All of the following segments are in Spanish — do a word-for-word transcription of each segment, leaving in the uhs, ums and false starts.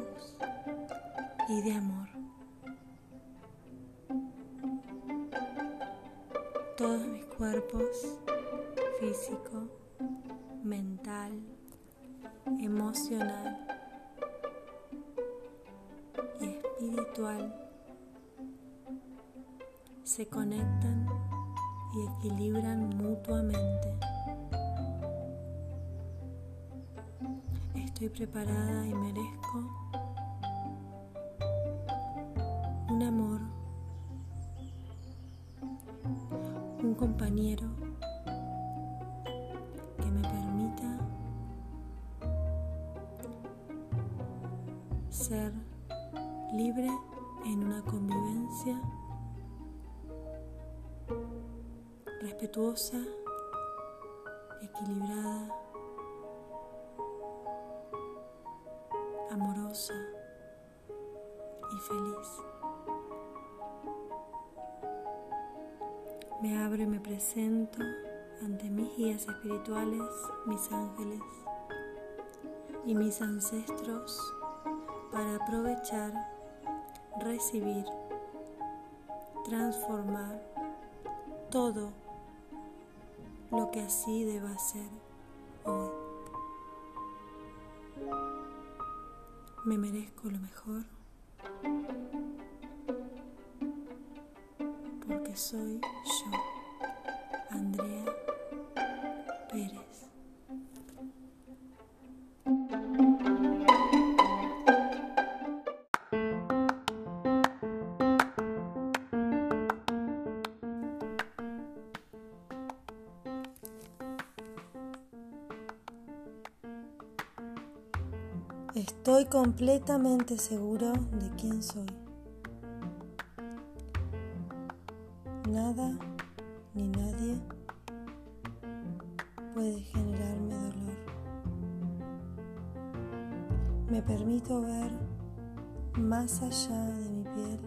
luz y de amor. Todos mis cuerpos, físico, mental, emocional y espiritual, se conectan y equilibran mutuamente. Estoy preparada y merezco un amor, un compañero que me permita ser libre en una convivencia respetuosa, equilibrada, amorosa y feliz. Me abro y me presento ante mis guías espirituales, mis ángeles y mis ancestros para aprovechar, recibir, transformar todo lo que así deba ser hoy. Me merezco lo mejor porque soy yo, Andrea Pérez. Estoy completamente seguro de quién soy. Nada ni nadie puede generarme dolor. Me permito ver más allá de mi piel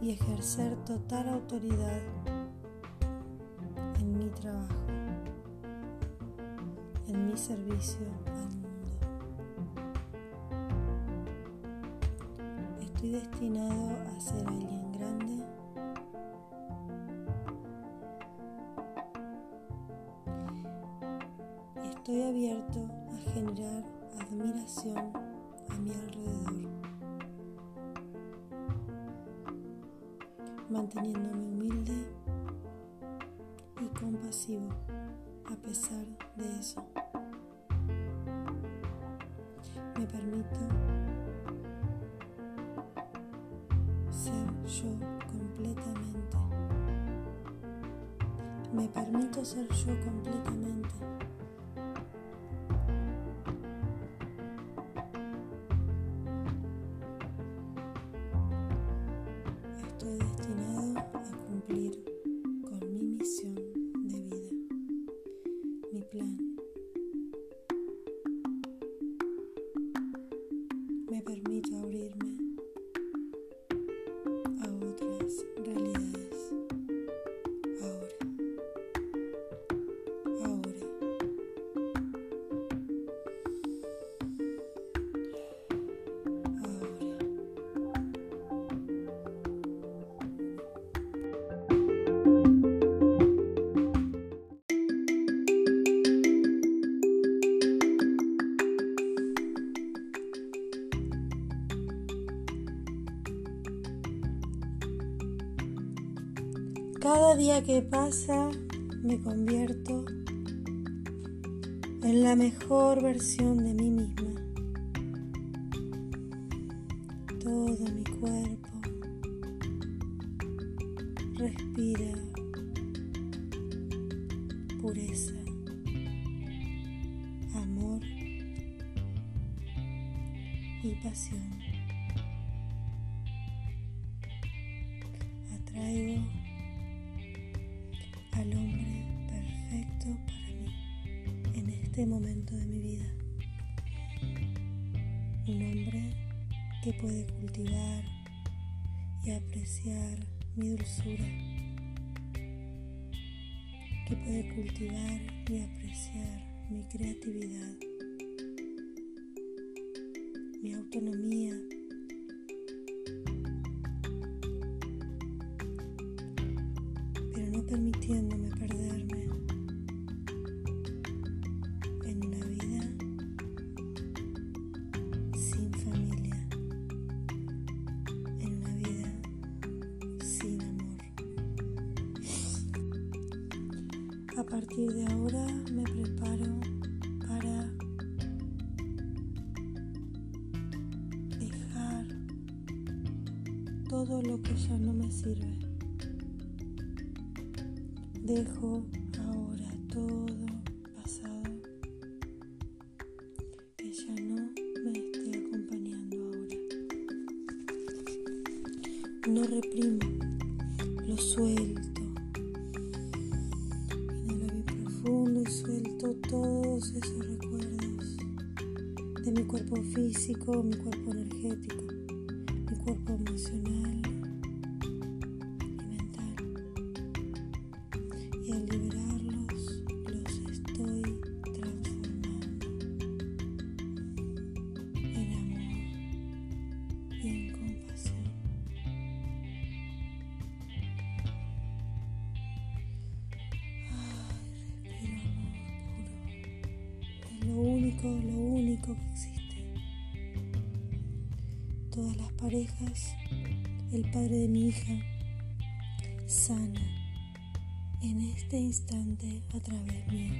y ejercer total autoridad en mi trabajo, en mi servicio al mundo. Estoy destinado a ser alguien grande y estoy abierto a generar admiración a mi alrededor, manteniéndome humilde y compasivo a pesar de eso. Me permito ser yo completamente. Me permito ser yo completamente. Estoy destinado a cumplir con mi misión de vida, mi plan. Me permito abrirme a otras realidades. Ahora, ahora. Cada día que pasa me convierto en la mejor versión de mí misma. Todo mi cuerpo respira pureza, amor y pasión. Atraigo al hombre perfecto para mí en este momento de mi vida. Un hombre que puede cultivar y apreciar mi dulzura, que puede cultivar y apreciar mi creatividad, mi autonomía. Pero no permitiéndome perderme en una vida sin familia, en una vida sin amor. A partir de ahora me preparo para dejar todo lo que ya no me sirve. Dejo ahora todo pasado que ya no me esté acompañando ahora. No reprimo, lo suelto. Inhalo bien profundo y suelto todos esos recuerdos de mi cuerpo físico, mi cuerpo energético, mi cuerpo emocional. Y al liberarlos, los estoy transformando en amor y en compasión. Ay, respiro amor puro. Es lo único, lo único que existe. Todas las parejas, el padre de mi hija, sana. En este instante a través mío.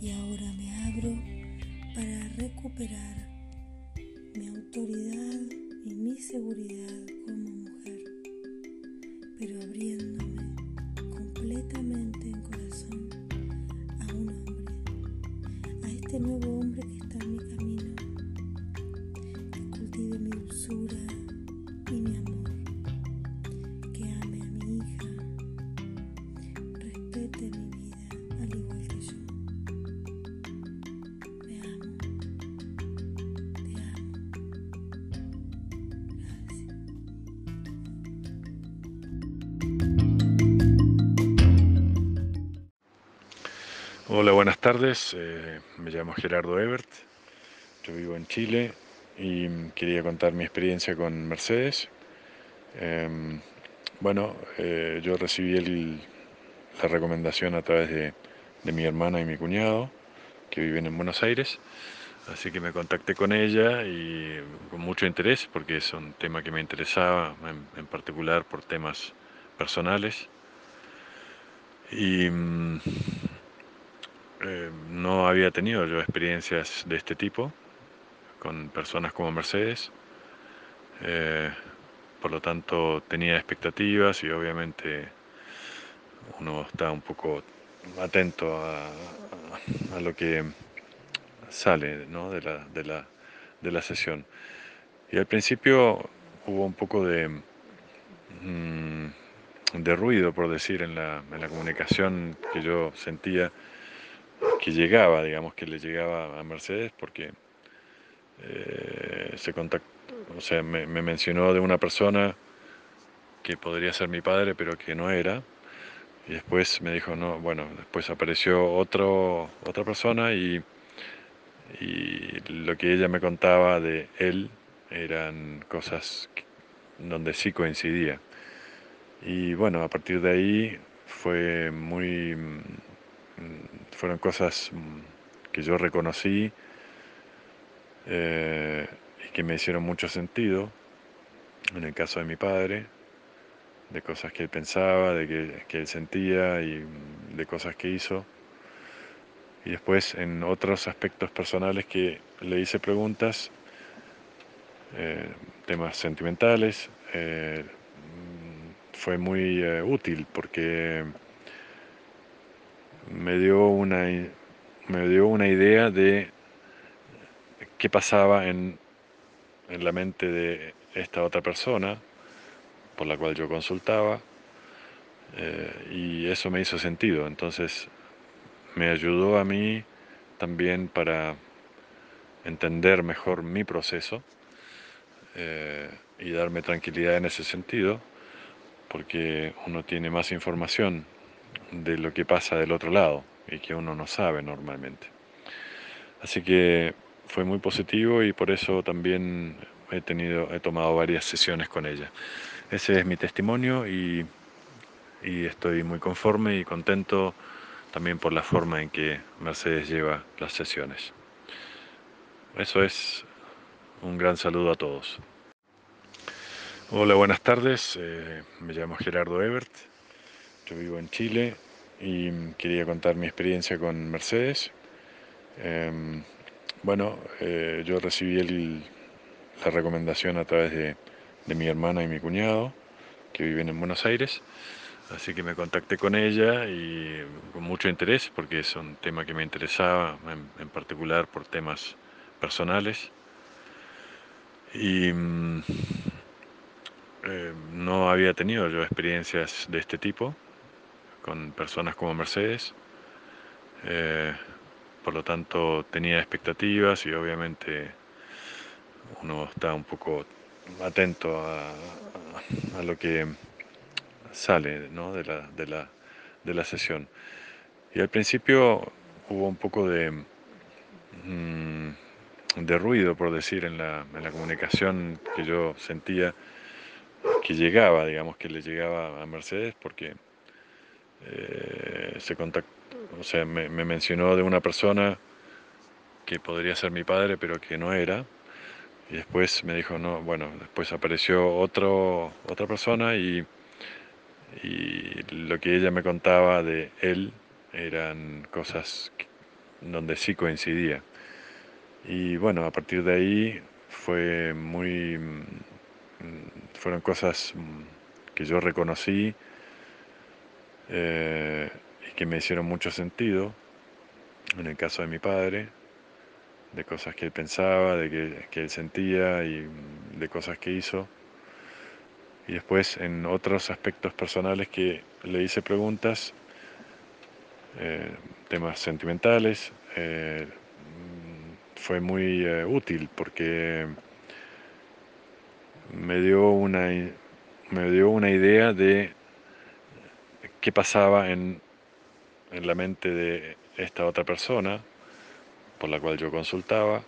Y ahora me abro para recuperar mi autoridad y mi seguridad como mujer, pero abriéndome completamente en corazón a un hombre, a este nuevo hombre que está en mi camino, que cultive mi dulzura y mi amor. De mi vida, al igual que yo. Me amo. Te amo. Gracias. Hola, buenas tardes. Eh, me llamo Gerardo Ebert. Yo vivo en Chile y quería contar mi experiencia con Mercedes. Eh, bueno, eh, yo recibí el... la recomendación a través de, de mi hermana y mi cuñado que viven en Buenos Aires, así que me contacté con ella y con mucho interés porque es un tema que me interesaba en, en particular por temas personales y eh, no había tenido yo experiencias de este tipo con personas como Mercedes, eh, por lo tanto tenía expectativas y obviamente uno está un poco atento a, a, a lo que sale, ¿no? de, la, de, la, de la sesión. Y al principio hubo un poco de, de ruido, por decir, en la, en la comunicación que yo sentía que llegaba, digamos, que le llegaba a Mercedes, porque eh, se contactó, o sea, me, me mencionó de una persona que podría ser mi padre, pero que no era. Y después me dijo, no, bueno, después apareció otro, otra persona y, y lo que ella me contaba de él eran cosas donde sí coincidía. Y bueno, a partir de ahí fue muy, fueron cosas que yo reconocí eh, y que me hicieron mucho sentido, en el caso de mi padre, de cosas que él pensaba, de que, que él sentía y de cosas que hizo. Y después en otros aspectos personales que le hice preguntas, eh, temas sentimentales, eh, fue muy eh, útil porque me dio una, me dio una idea de qué pasaba en, en la mente de esta otra persona por la cual yo consultaba, eh, y eso me hizo sentido. Entonces me ayudó a mí también para entender mejor mi proceso eh, y darme tranquilidad en ese sentido, porque uno tiene más información de lo que pasa del otro lado y que uno no sabe normalmente. Así que fue muy positivo y por eso también he, tenido, he tomado varias sesiones con ella. Ese es mi testimonio y, y estoy muy conforme y contento también por la forma en que Mercedes lleva las sesiones. Eso es, un gran saludo a todos. Hola, buenas tardes. Eh, me llamo Gerardo Ebert, yo vivo en Chile y quería contar mi experiencia con Mercedes. Eh, bueno, eh, yo recibí el, la recomendación a través de, de mi hermana y mi cuñado, que viven en Buenos Aires, así que me contacté con ella y con mucho interés, porque es un tema que me interesaba, en, en particular por temas personales. Y eh, no había tenido yo experiencias de este tipo con personas como Mercedes, eh, por lo tanto tenía expectativas y obviamente uno está un poco atento a, a lo que sale, ¿no? de, la, de, la, de la sesión. Y al principio hubo un poco de... Mmm, de ruido, por decir, en la, en la comunicación que yo sentía que llegaba, digamos, que le llegaba a Mercedes, porque eh, se contactó, o sea, me, me mencionó de una persona que podría ser mi padre, pero que no era, y después me dijo, no, bueno, después apareció otro, otra persona y, y lo que ella me contaba de él eran cosas donde sí coincidía. Y bueno, a partir de ahí fue muy, fueron cosas que yo reconocí eh, y que me hicieron mucho sentido, en el caso de mi padre, de cosas que él pensaba, de que, que él sentía y de cosas que hizo. Y después en otros aspectos personales que le hice preguntas, eh, temas sentimentales, eh, fue muy eh, útil porque me dio una me dio una idea de qué pasaba en, en la mente de esta otra persona por la cual yo consultaba,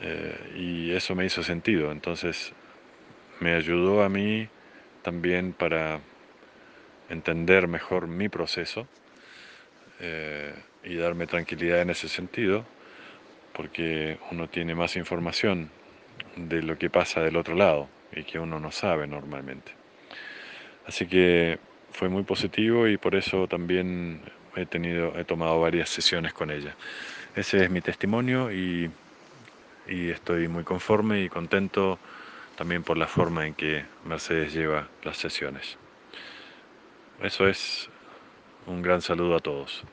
eh, y eso me hizo sentido. Entonces me ayudó a mí también para entender mejor mi proceso eh, y darme tranquilidad en ese sentido, porque uno tiene más información de lo que pasa del otro lado y que uno no sabe normalmente. Así que fue muy positivo y por eso también he, tenido, he tomado varias sesiones con ella. Ese es mi testimonio y, y estoy muy conforme y contento también por la forma en que Mercedes lleva las sesiones. Eso es, un gran saludo a todos.